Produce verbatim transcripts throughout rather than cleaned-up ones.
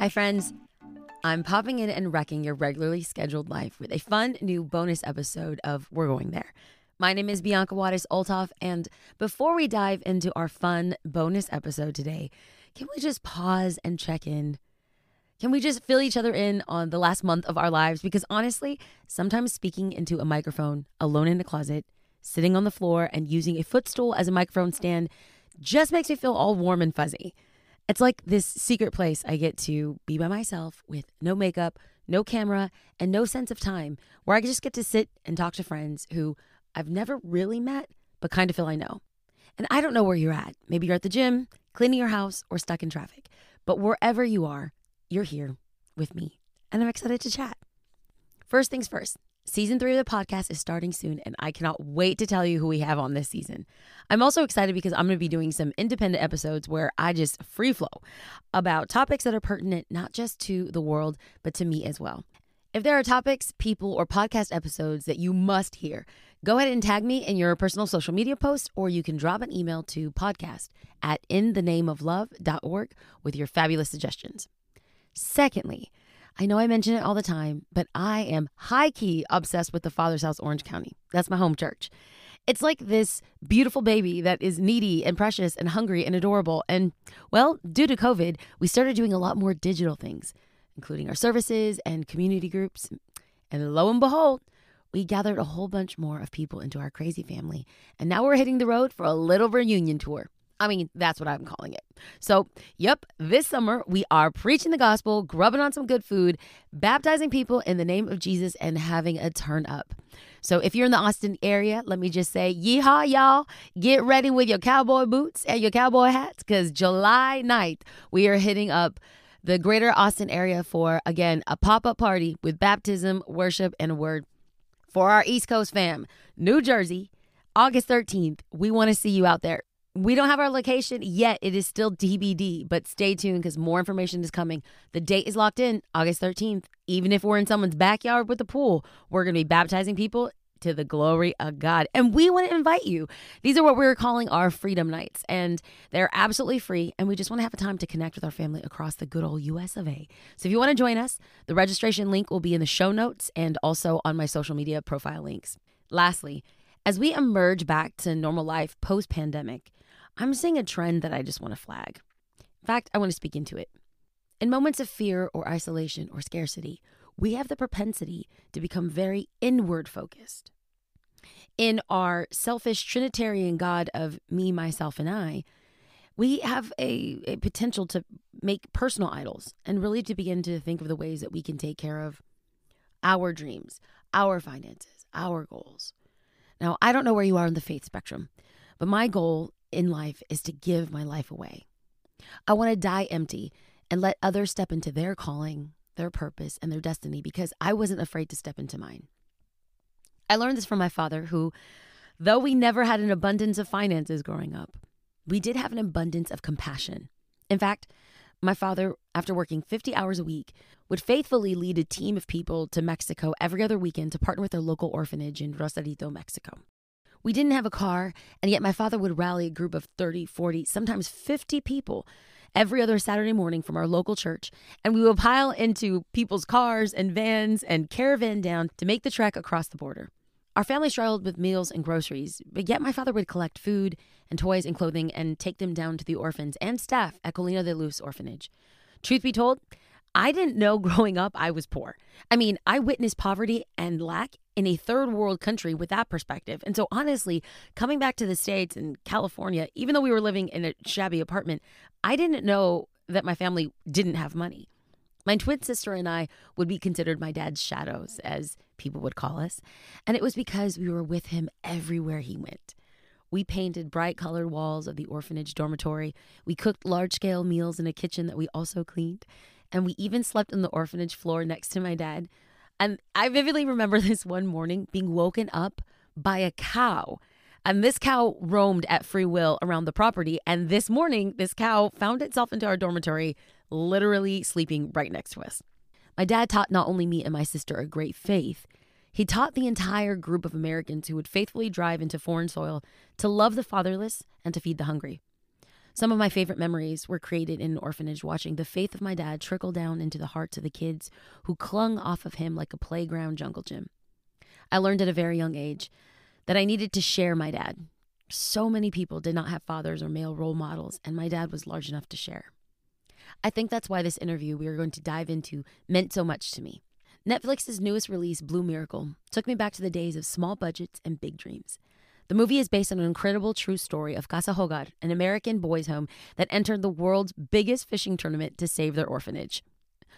Hi, friends. I'm popping in and wrecking your regularly scheduled life with a fun new bonus episode of We're Going There. My name is Bianca Waters Olthoff, and before we dive into our fun bonus episode today, can we just pause and check in? Can we just fill each other in on the last month of our lives? Because honestly, sometimes speaking into a microphone alone in a closet, sitting on the floor, and using a footstool as a microphone stand just makes me feel all warm and fuzzy. It's like this secret place I get to be by myself with no makeup, no camera, and no sense of time, where I just get to sit and talk to friends who I've never really met, but kind of feel I know. And I don't know where you're at. Maybe you're at the gym, cleaning your house, or stuck in traffic. But wherever you are, you're here with me, and I'm excited to chat. First things first. Season three of the podcast is starting soon, and I cannot wait to tell you who we have on this season. I'm also excited because I'm going to be doing some independent episodes where I just free flow about topics that are pertinent not just to the world, but to me as well. If there are topics, people, or podcast episodes that you must hear, go ahead and tag me in your personal social media post, or you can drop an email to podcast at in the name of love dot org with your fabulous suggestions. Secondly, I know I mention it all the time, but I am high-key obsessed with the Father's House Orange County. That's my home church. It's like this beautiful baby that is needy and precious and hungry and adorable. And, well, due to COVID, we started doing a lot more digital things, including our services and community groups. And lo and behold, we gathered a whole bunch more of people into our crazy family. And now we're hitting the road for a little reunion tour. I mean, that's what I'm calling it. So, yep, this summer we are preaching the gospel, grubbing on some good food, baptizing people in the name of Jesus, and having a turn up. So if you're in the Austin area, let me just say, yeehaw, y'all. Get ready with your cowboy boots and your cowboy hats, because July ninth, we are hitting up the greater Austin area for, again, a pop-up party with baptism, worship, and word. For our East Coast fam, New Jersey, August thirteenth, we want to see you out there. We don't have our location yet. It is still D B D, but stay tuned because more information is coming. The date is locked in, August thirteenth. Even if we're in someone's backyard with a pool, we're going to be baptizing people to the glory of God. And we want to invite you. These are what we're calling our Freedom Nights, and they're absolutely free, and we just want to have a time to connect with our family across the good old U S of A. So if you want to join us, the registration link will be in the show notes and also on my social media profile links. Lastly, as we emerge back to normal life post-pandemic, I'm seeing a trend that I just want to flag. In fact, I want to speak into it. In moments of fear or isolation or scarcity, we have the propensity to become very inward focused. In our selfish Trinitarian God of me, myself, and I, we have a, a potential to make personal idols and really to begin to think of the ways that we can take care of our dreams, our finances, our goals. Now, I don't know where you are in the faith spectrum, but my goal in life is to give my life away. I want to die empty and let others step into their calling, their purpose, and their destiny, because I wasn't afraid to step into mine. I learned this from my father, who, though we never had an abundance of finances growing up, we did have an abundance of compassion. In fact, my father, after working fifty hours a week, would faithfully lead a team of people to Mexico every other weekend to partner with their local orphanage in Rosarito, Mexico. We didn't have a car, and yet my father would rally a group of thirty, forty, sometimes fifty people every other Saturday morning from our local church, and we would pile into people's cars and vans and caravan down to make the trek across the border. Our family struggled with meals and groceries, but yet my father would collect food and toys and clothing and take them down to the orphans and staff at Colina de Luz Orphanage. Truth be told, I didn't know growing up I was poor. I mean, I witnessed poverty and lack in a third world country with that perspective. And so honestly, coming back to the States and California, even though we were living in a shabby apartment, I didn't know that my family didn't have money. My twin sister and I would be considered my dad's shadows, as people would call us. And it was because we were with him everywhere he went. We painted bright colored walls of the orphanage dormitory. We cooked large scale meals in a kitchen that we also cleaned. And we even slept on the orphanage floor next to my dad. And I vividly remember this one morning being woken up by a cow. And this cow roamed at free will around the property. And this morning, this cow found itself into our dormitory, literally sleeping right next to us. My dad taught not only me and my sister a great faith, he taught the entire group of Americans who would faithfully drive into foreign soil to love the fatherless and to feed the hungry. Some of my favorite memories were created in an orphanage, watching the faith of my dad trickle down into the hearts of the kids who clung off of him like a playground jungle gym. I learned at a very young age that I needed to share my dad. So many people did not have fathers or male role models, and my dad was large enough to share. I think that's why this interview we are going to dive into meant so much to me. Netflix's newest release, Blue Miracle, took me back to the days of small budgets and big dreams. The movie is based on an incredible true story of Casa Hogar, an American boys' home that entered the world's biggest fishing tournament to save their orphanage.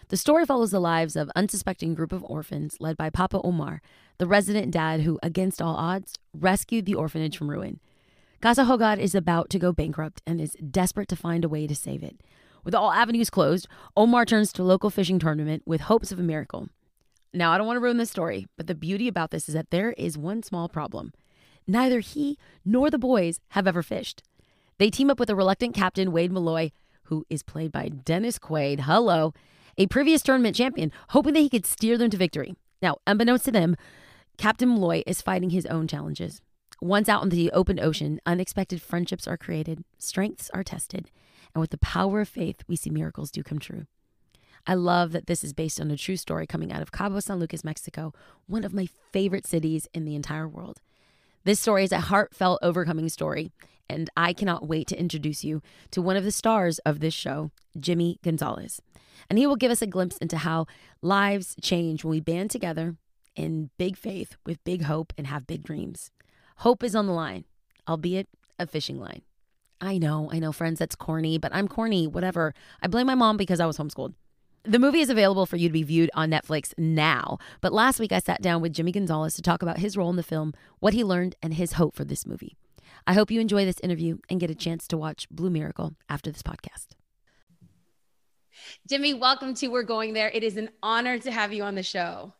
The story follows the lives of an unsuspecting group of orphans led by Papa Omar, the resident dad who, against all odds, rescued the orphanage from ruin. Casa Hogar is about to go bankrupt and is desperate to find a way to save it. With all avenues closed, Omar turns to a local fishing tournament with hopes of a miracle. Now, I don't want to ruin this story, but the beauty about this is that there is one small problem. Neither he nor the boys have ever fished. They team up with a reluctant captain, Wade Malloy, who is played by Dennis Quaid, hello, a previous tournament champion, hoping that he could steer them to victory. Now, unbeknownst to them, Captain Malloy is fighting his own challenges. Once out on the open ocean, unexpected friendships are created, strengths are tested, and with the power of faith, we see miracles do come true. I love that this is based on a true story coming out of Cabo San Lucas, Mexico, one of my favorite cities in the entire world. This story is a heartfelt, overcoming story, and I cannot wait to introduce you to one of the stars of this show, Jimmy Gonzalez. And he will give us a glimpse into how lives change when we band together in big faith with big hope and have big dreams. Hope is on the line, albeit a fishing line. I know, I know, friends, that's corny, but I'm corny, whatever. I blame my mom because I was homeschooled. The movie is available for you to be viewed on Netflix now, but last week I sat down with Jimmy Gonzalez to talk about his role in the film, what he learned, and his hope for this movie. I hope you enjoy this interview and get a chance to watch Blue Miracle after this podcast. Jimmy, welcome to We're Going There. It is an honor to have you on the show.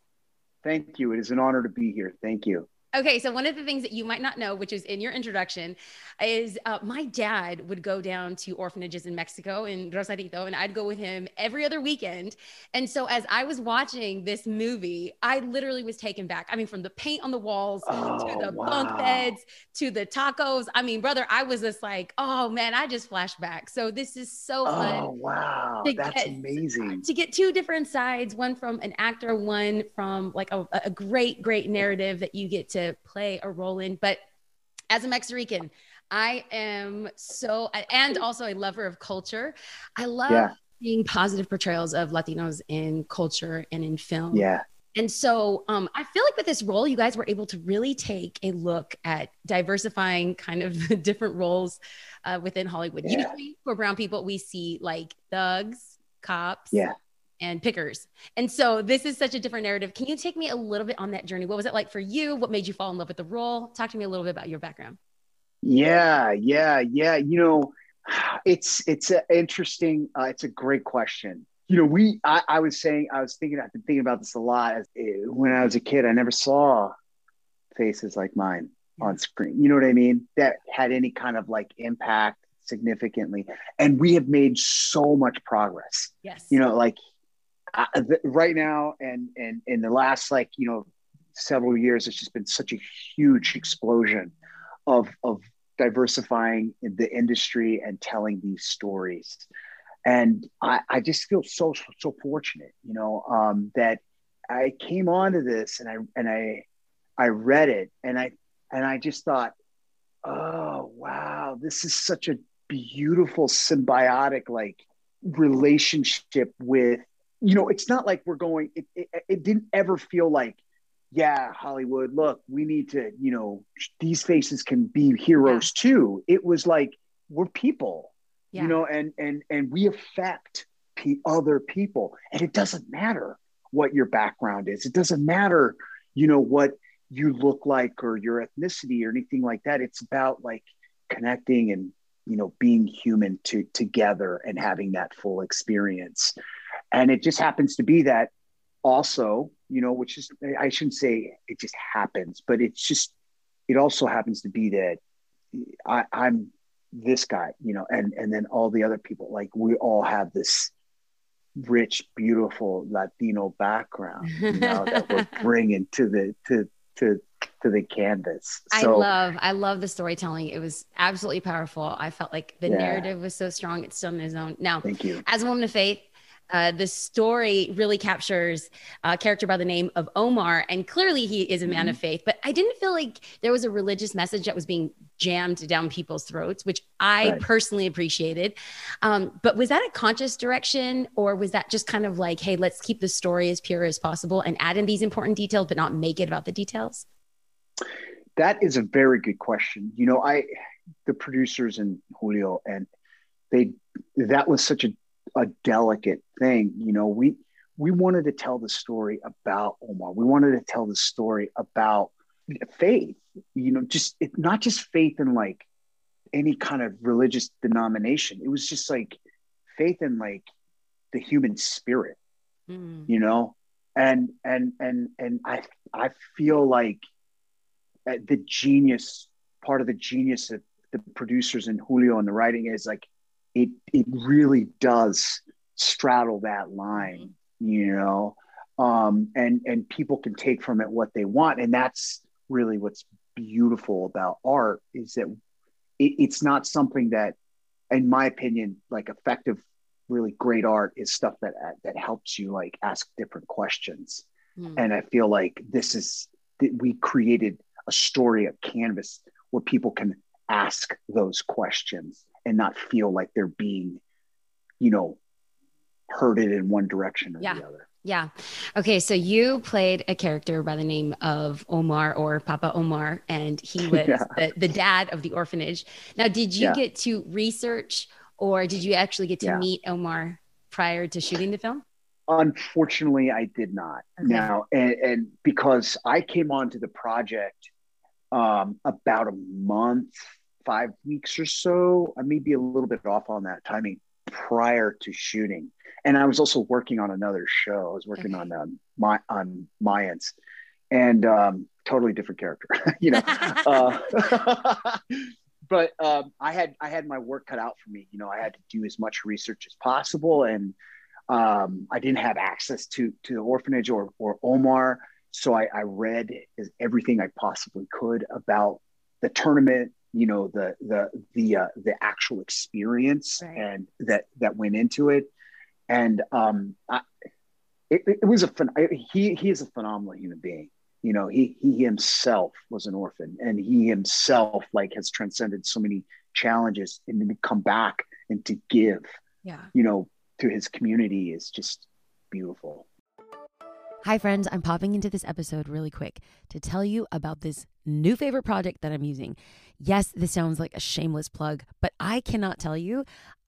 Thank you. It is an honor to be here. Thank you. Okay, so one of the things that you might not know, which is in your introduction, is uh, my dad would go down to orphanages in Mexico, in Rosarito, and I'd go with him every other weekend. And so as I was watching this movie, I literally was taken back. I mean, from the paint on the walls, oh, to the wow. bunk beds, to the tacos. I mean, brother, I was just like, oh man, I just flashed back. So this is so oh, fun. Oh, wow, that's get, amazing. To get two different sides, one from an actor, one from like a, a great, great narrative that you get to play a role in. But as a Mexican, I am so, and also a lover of culture. I love yeah. seeing positive portrayals of Latinos in culture and in film. Yeah. And so um, I feel like with this role, you guys were able to really take a look at diversifying kind of different roles uh, within Hollywood. Yeah. Usually for brown people, we see like thugs, cops, yeah. and pickers. And so this is such a different narrative. Can you take me a little bit on that journey? What was it like for you? What made you fall in love with the role? Talk to me a little bit about your background. Yeah, yeah, yeah. You know, it's, it's an interesting, uh, it's a great question. You know, we, I, I was saying, I was thinking, I've been thinking about this a lot. When I was a kid, I never saw faces like mine on screen. You know what I mean? That had any kind of like impact significantly. And we have made so much progress. Yes. You know, like, I, th- right now and and in the last like you know several years, it's just been such a huge explosion of of diversifying the industry and telling these stories, and I, I just feel so so fortunate, you know, um, that I came onto this and I and I I read it and I and I just thought, oh wow, this is such a beautiful symbiotic like relationship with. You know, it's not like we're going, it, it, it didn't ever feel like, yeah, Hollywood, look, we need to, you know, these faces can be heroes yeah. too. It was like, we're people, yeah. you know, and, and, and we affect p- other people. And it doesn't matter what your background is. It doesn't matter, you know, what you look like or your ethnicity or anything like that. It's about like connecting and, you know, being human to together and having that full experience. And it just happens to be that also, you know, which is, I shouldn't say it just happens, but it's just, it also happens to be that I, I'm this guy, you know, and, and then all the other people, like we all have this rich, beautiful Latino background, you know, that we're bringing to the, to, to to the canvas. So, I love, I love the storytelling. It was absolutely powerful. I felt like the yeah. narrative was so strong. It's still in his own. Now, thank you. As a woman of faith, Uh, the story really captures a character by the name of Omar, and clearly he is a man mm-hmm. of faith, but I didn't feel like there was a religious message that was being jammed down people's throats, which I right. personally appreciated. Um, but was that a conscious direction, or was that just kind of like, hey, let's keep the story as pure as possible and add in these important details, but not make it about the details? That is a very good question. You know, I, the producers and Julio, and they, that was such a a delicate thing. You know, we, we wanted to tell the story about Omar. We wanted to tell the story about faith, you know, just it, not just faith in like any kind of religious denomination. It was just like faith in like the human spirit, mm. you know? And, and, and, and I, I feel like the genius, part of the genius of the producers and Julio and the writing is like, It it really does straddle that line, you know, um, and and people can take from it what they want, and that's really what's beautiful about art, is that it, it's not something that, in my opinion, like effective, really great art is stuff that that helps you like ask different questions, mm. and I feel like this is we created a story of canvas where people can ask those questions and not feel like they're being, you know, herded in one direction or yeah. the other. Yeah. Okay. So you played a character by the name of Omar, or Papa Omar, and he was yeah. the, the dad of the orphanage. Now, did you yeah. get to research, or did you actually get to yeah. meet Omar prior to shooting the film? Unfortunately, I did not. Okay. Now, and, and because I came onto the project um, about a month five weeks or so, I may be a little bit off on that timing, prior to shooting. And I was also working on another show. I was working okay. on um, my on Mayans, and um, totally different character, you know. uh, but um, I had I had my work cut out for me. You know, I had to do as much research as possible, and um, I didn't have access to to the orphanage or or Omar. So I, I read everything I possibly could about the tournament, you know, the, the, the, uh, the actual experience right. and that, that went into it. And, um, I, it, it was a, he, he is a phenomenal human being. You know, he, he himself was an orphan, and he himself like has transcended so many challenges, and to come back and to give, yeah. you know, to his community is just beautiful. Hi friends, I'm popping into this episode really quick to tell you about this new favorite project that I'm using. Yes, this sounds like a shameless plug, but I cannot tell you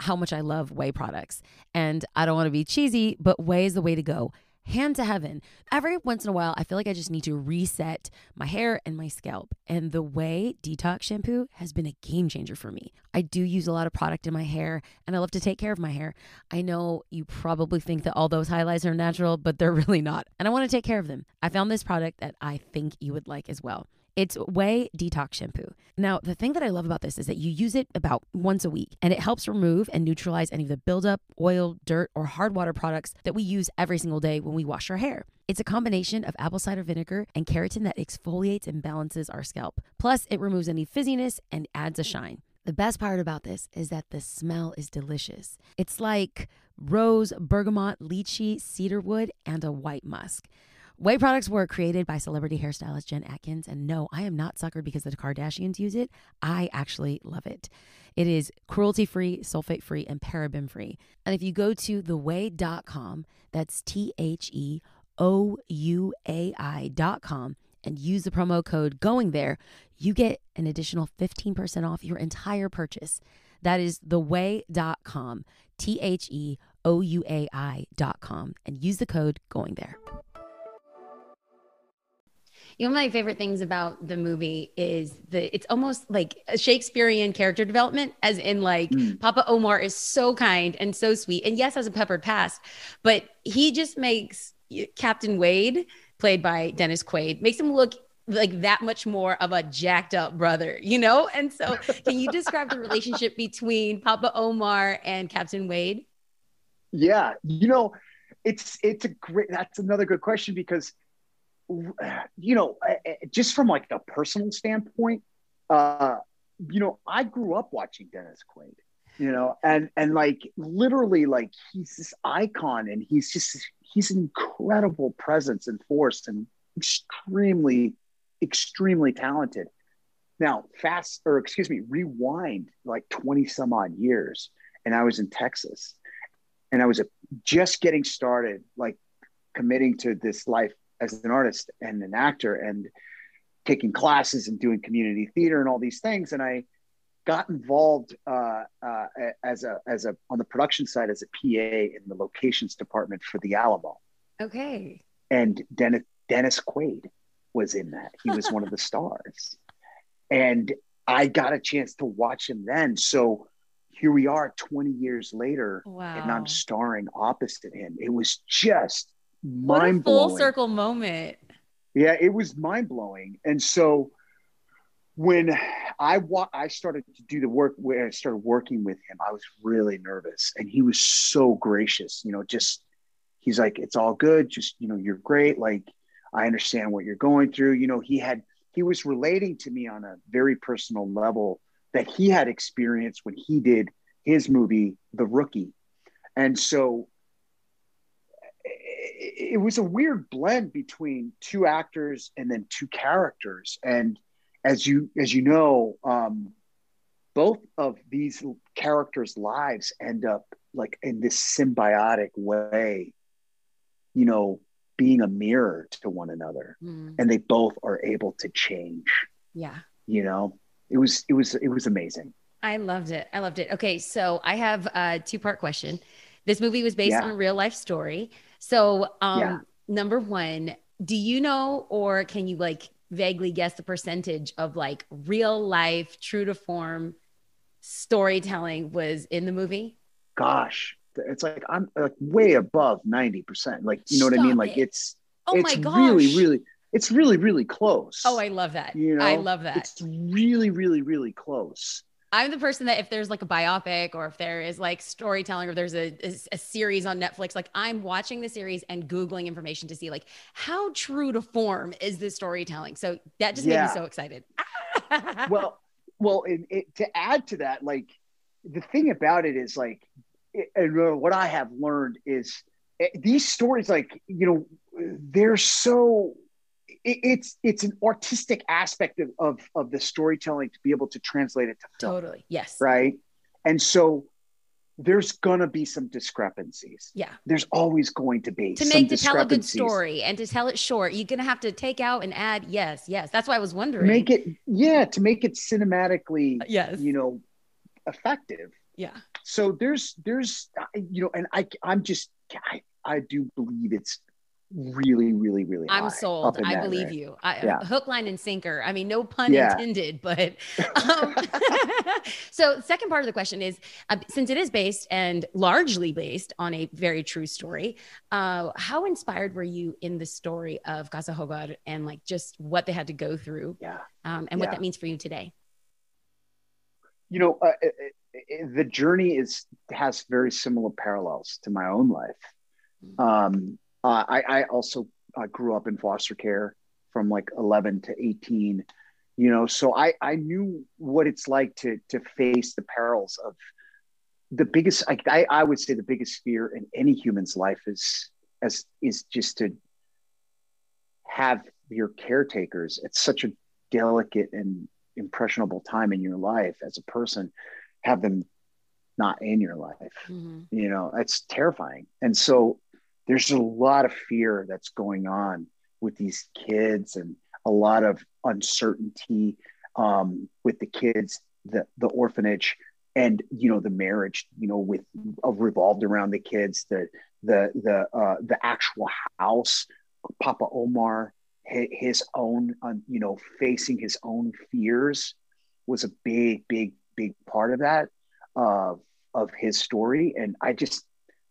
how much I love Whey products. And I don't want to be cheesy, but Whey is the way to go. Hand to heaven. Every once in a while, I feel like I just need to reset my hair and my scalp. And the Whey Detox Shampoo has been a game changer for me. I do use a lot of product in my hair, and I love to take care of my hair. I know you probably think that all those highlights are natural, but they're really not. And I want to take care of them. I found this product that I think you would like as well. It's Whey Detox Shampoo. Now, the thing that I love about this is that you use it about once a week, and it helps remove and neutralize any of the buildup, oil, dirt, or hard water products that we use every single day when we wash our hair. It's a combination of apple cider vinegar and keratin that exfoliates and balances our scalp. Plus, it removes any fizziness and adds a shine. The best part about this is that the smell is delicious. It's like rose, bergamot, lychee, cedarwood, and a white musk. Whey products were created by celebrity hairstylist Jen Atkins, and no, I am not suckered because the Kardashians use it. I actually love it. It is cruelty-free, sulfate-free, and paraben-free. And if you go to the whey dot com, that's T H E O U A I dot com, and use the promo code going there, you get an additional fifteen percent off your entire purchase. That is the whey dot com, T H E O U A I dot com, and use the code going there. You know, one of my favorite things about the movie is the it's almost like a Shakespearean character development, as in like mm. Papa Omar is so kind and so sweet. And yes, has a peppered past, but he just makes Captain Wade, played by Dennis Quaid, makes him look like that much more of a jacked up brother, you know? And so can you describe the relationship between Papa Omar and Captain Wade? Yeah, you know, it's, it's a great, that's another good question, because you know, just from like a personal standpoint, uh, you know, I grew up watching Dennis Quaid, you know, and, and like literally like he's this icon and he's just, he's an incredible presence and force and extremely, extremely talented. Now fast, or excuse me, rewind like twenty some odd years. And I was in Texas and I was a, just getting started, like committing to this life as an artist and an actor and taking classes and doing community theater and all these things. And I got involved uh, uh, as a, as a, on the production side, as a P A in the locations department for the Alamo. Okay. And Dennis, Dennis Quaid was in that. He was one of the stars and I got a chance to watch him then. So here we are twenty years later. Wow. And I'm starring opposite him. It was just mind blowing. What a full circle moment. Yeah, it was mind blowing. And so when I wa- I started to do the work where I started working with him, I was really nervous and he was so gracious, you know, just, he's like, it's all good. Just, you know, you're great. Like, I understand what you're going through. You know, he had, he was relating to me on a very personal level that he had experienced when he did his movie, The Rookie. And so it was a weird blend between two actors and then two characters. And as you, as you know, um, both of these characters' lives end up like in this symbiotic way, you know, being a mirror to one another. Mm. And they both are able to change. Yeah. You know, it was, it was, it was amazing. I loved it. I loved it. Okay. So I have a two part question. This movie was based yeah. on a real life story. So um, yeah. number one, do you know, or can you like vaguely guess the percentage of like real life, true to form storytelling was in the movie? Gosh, it's like, I'm like way above ninety percent. Like, you know Stop what I mean? Like it. it's, oh it's my gosh. really, really, it's really, really close. Oh, I love that. You know? I love that. It's really, really, really close. I'm the person that if there's like a biopic or if there is like storytelling or there's a, a, a series on Netflix, like I'm watching the series and Googling information to see like how true to form is this storytelling. So that just yeah. made me so excited. well, well, it, it, to add to that, like the thing about it is like, it, and what I have learned is it, these stories, like, you know, they're so It's it's an artistic aspect of, of of the storytelling to be able to translate it to film. Totally, yes. Right? And so there's going to be some discrepancies. Yeah. There's always going to be to make to tell a good story and to tell it short. You're going to have to take out and add yes, yes. That's why I was wondering. Make it, yeah, to make it cinematically, yes. you know, effective. Yeah. So there's, there's you know, and I, I'm just, I, I do believe it's, really really really I'm sold. I believe you. I, yeah. Hook, line and sinker. I mean, no pun yeah. intended, but um, so second part of the question is uh, since it is based and largely based on a very true story, uh how inspired were you in the story of Casa Hogar and like just what they had to go through yeah um and yeah. what that means for you today? You know, uh, it, it, the journey is has very similar parallels to my own life. Mm-hmm. um Uh, I, I also uh, grew up in foster care from like eleven to eighteen, you know, so I, I knew what it's like to to face the perils of the biggest, I, I, I would say the biggest fear in any human's life is, as, is just to have your caretakers at such a delicate and impressionable time in your life as a person, have them not in your life, mm-hmm. you know, it's terrifying. And so there's a lot of fear that's going on with these kids and a lot of uncertainty um, with the kids, the, the orphanage and, you know, the marriage, you know, with uh, revolved around the kids, the, the, the, uh, the actual house, Papa Omar, his, his own, um, you know, facing his own fears was a big, big, big part of that, uh, of his story. And I just,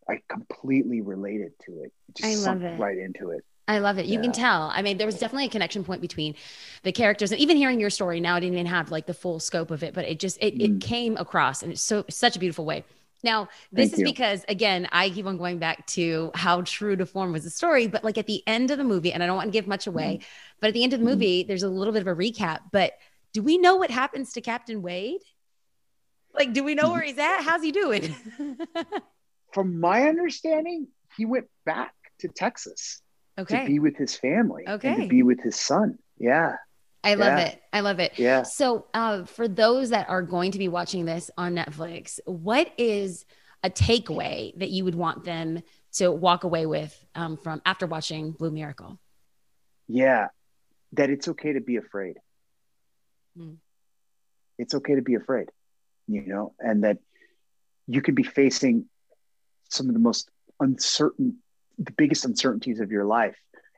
I completely related to it. Just I love it. Right into it. I love it. You yeah. can tell. I mean, there was definitely a connection point between the characters and even hearing your story now, I didn't even have like the full scope of it, but it just, it, mm. it came across and it's so, such a beautiful way. Now, this Thank is you. Because, again, I keep on going back to how true to form was the story, but like at the end of the movie, and I don't want to give much away, mm-hmm. but at the end of the movie, mm-hmm. there's a little bit of a recap, but do we know what happens to Captain Wade? Like, do we know where he's at? How's he doing? From my understanding, he went back to Texas okay. to be with his family okay. and to be with his son. Yeah. I love yeah. it. I love it. Yeah. So uh, for those that are going to be watching this on Netflix, what is a takeaway that you would want them to walk away with um, from after watching Blue Miracle? Yeah. That it's okay to be afraid. Mm. It's okay to be afraid, you know, and that you could be facing some of the most uncertain, the biggest uncertainties of your life.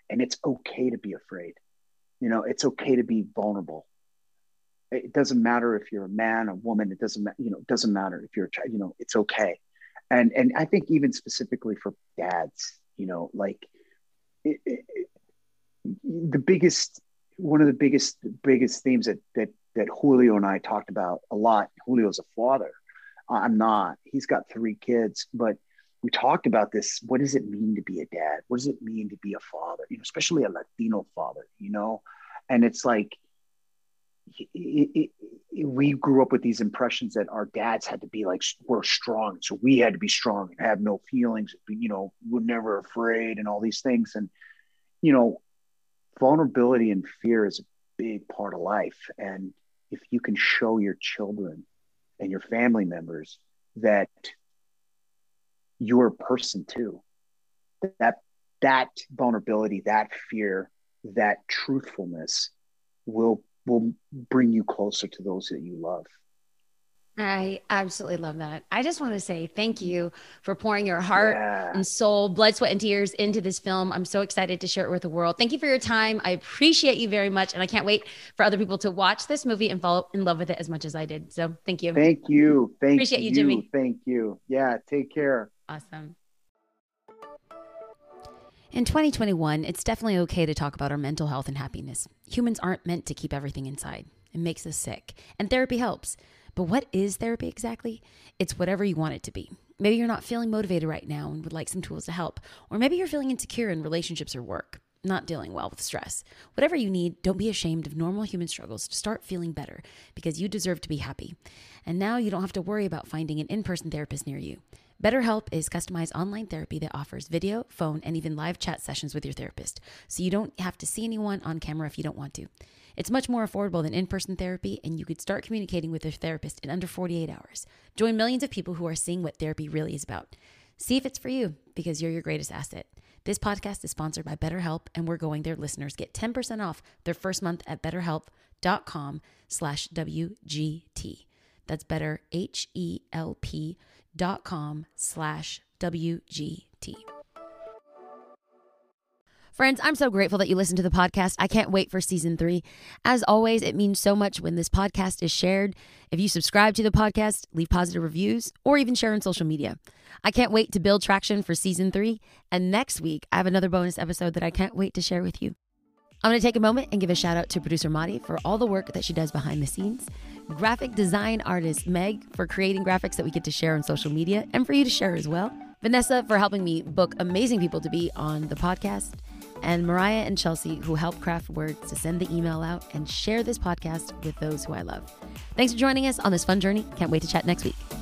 And it's okay to be afraid. You know, it's okay to be vulnerable. It doesn't matter if you're a man, a woman, it doesn't, you know, it doesn't matter if you're a child, you know, it's okay. And, and I think even specifically for dads, you know, like it, it, it, the biggest, one of the biggest, biggest themes that, that, that Julio and I talked about a lot. Julio's a father. I'm not, he's got three kids, but we talked about this. What does it mean to be a dad? What does it mean to be a father? You know, especially a Latino father, you know? And it's like, it, it, it, we grew up with these impressions that our dads had to be like, we're strong. So we had to be strong and have no feelings, you know, we're never afraid and all these things. And, you know, vulnerability and fear is a big part of life. And if you can show your children and your family members that you're a person too, that that vulnerability, that fear, that truthfulness will will bring you closer to those that you love. I absolutely love that. I just want to say thank you for pouring your heart yeah. and soul, blood, sweat, and tears into this film. I'm so excited to share it with the world. Thank you for your time. I appreciate you very much. And I can't wait for other people to watch this movie and fall in love with it as much as I did. So thank you. Thank you. Thank appreciate you, Jimmy. Thank you. Yeah. Take care. Awesome. In twenty twenty-one, it's definitely okay to talk about our mental health and happiness. Humans aren't meant to keep everything inside. It makes us sick. And therapy helps. But what is therapy exactly? It's whatever you want it to be. Maybe you're not feeling motivated right now and would like some tools to help. Or maybe you're feeling insecure in relationships or work, not dealing well with stress. Whatever you need, don't be ashamed of normal human struggles to start feeling better because you deserve to be happy. And now you don't have to worry about finding an in-person therapist near you. BetterHelp is customized online therapy that offers video, phone, and even live chat sessions with your therapist, so you don't have to see anyone on camera if you don't want to. It's much more affordable than in-person therapy, and you could start communicating with your therapist in under forty-eight hours. Join millions of people who are seeing what therapy really is about. See if it's for you, because you're your greatest asset. This podcast is sponsored by BetterHelp, and We're Going There listeners get ten percent off their first month at betterhelp.com slash WGT. That's better, H E L P dot com slash W G T. Friends, I'm so grateful that you listen to the podcast. I can't wait for season three. As always, it means so much when this podcast is shared. If you subscribe to the podcast, leave positive reviews, or even share on social media. I can't wait to build traction for season three. And next week, I have another bonus episode that I can't wait to share with you. I'm going to take a moment and give a shout out to producer Madi for all the work that she does behind the scenes. Graphic design artist Meg for creating graphics that we get to share on social media and for you to share as well. Vanessa for helping me book amazing people to be on the podcast. And Mariah and Chelsea, who help craft words to send the email out and share this podcast with those who I love. Thanks for joining us on this fun journey. Can't wait to chat next week.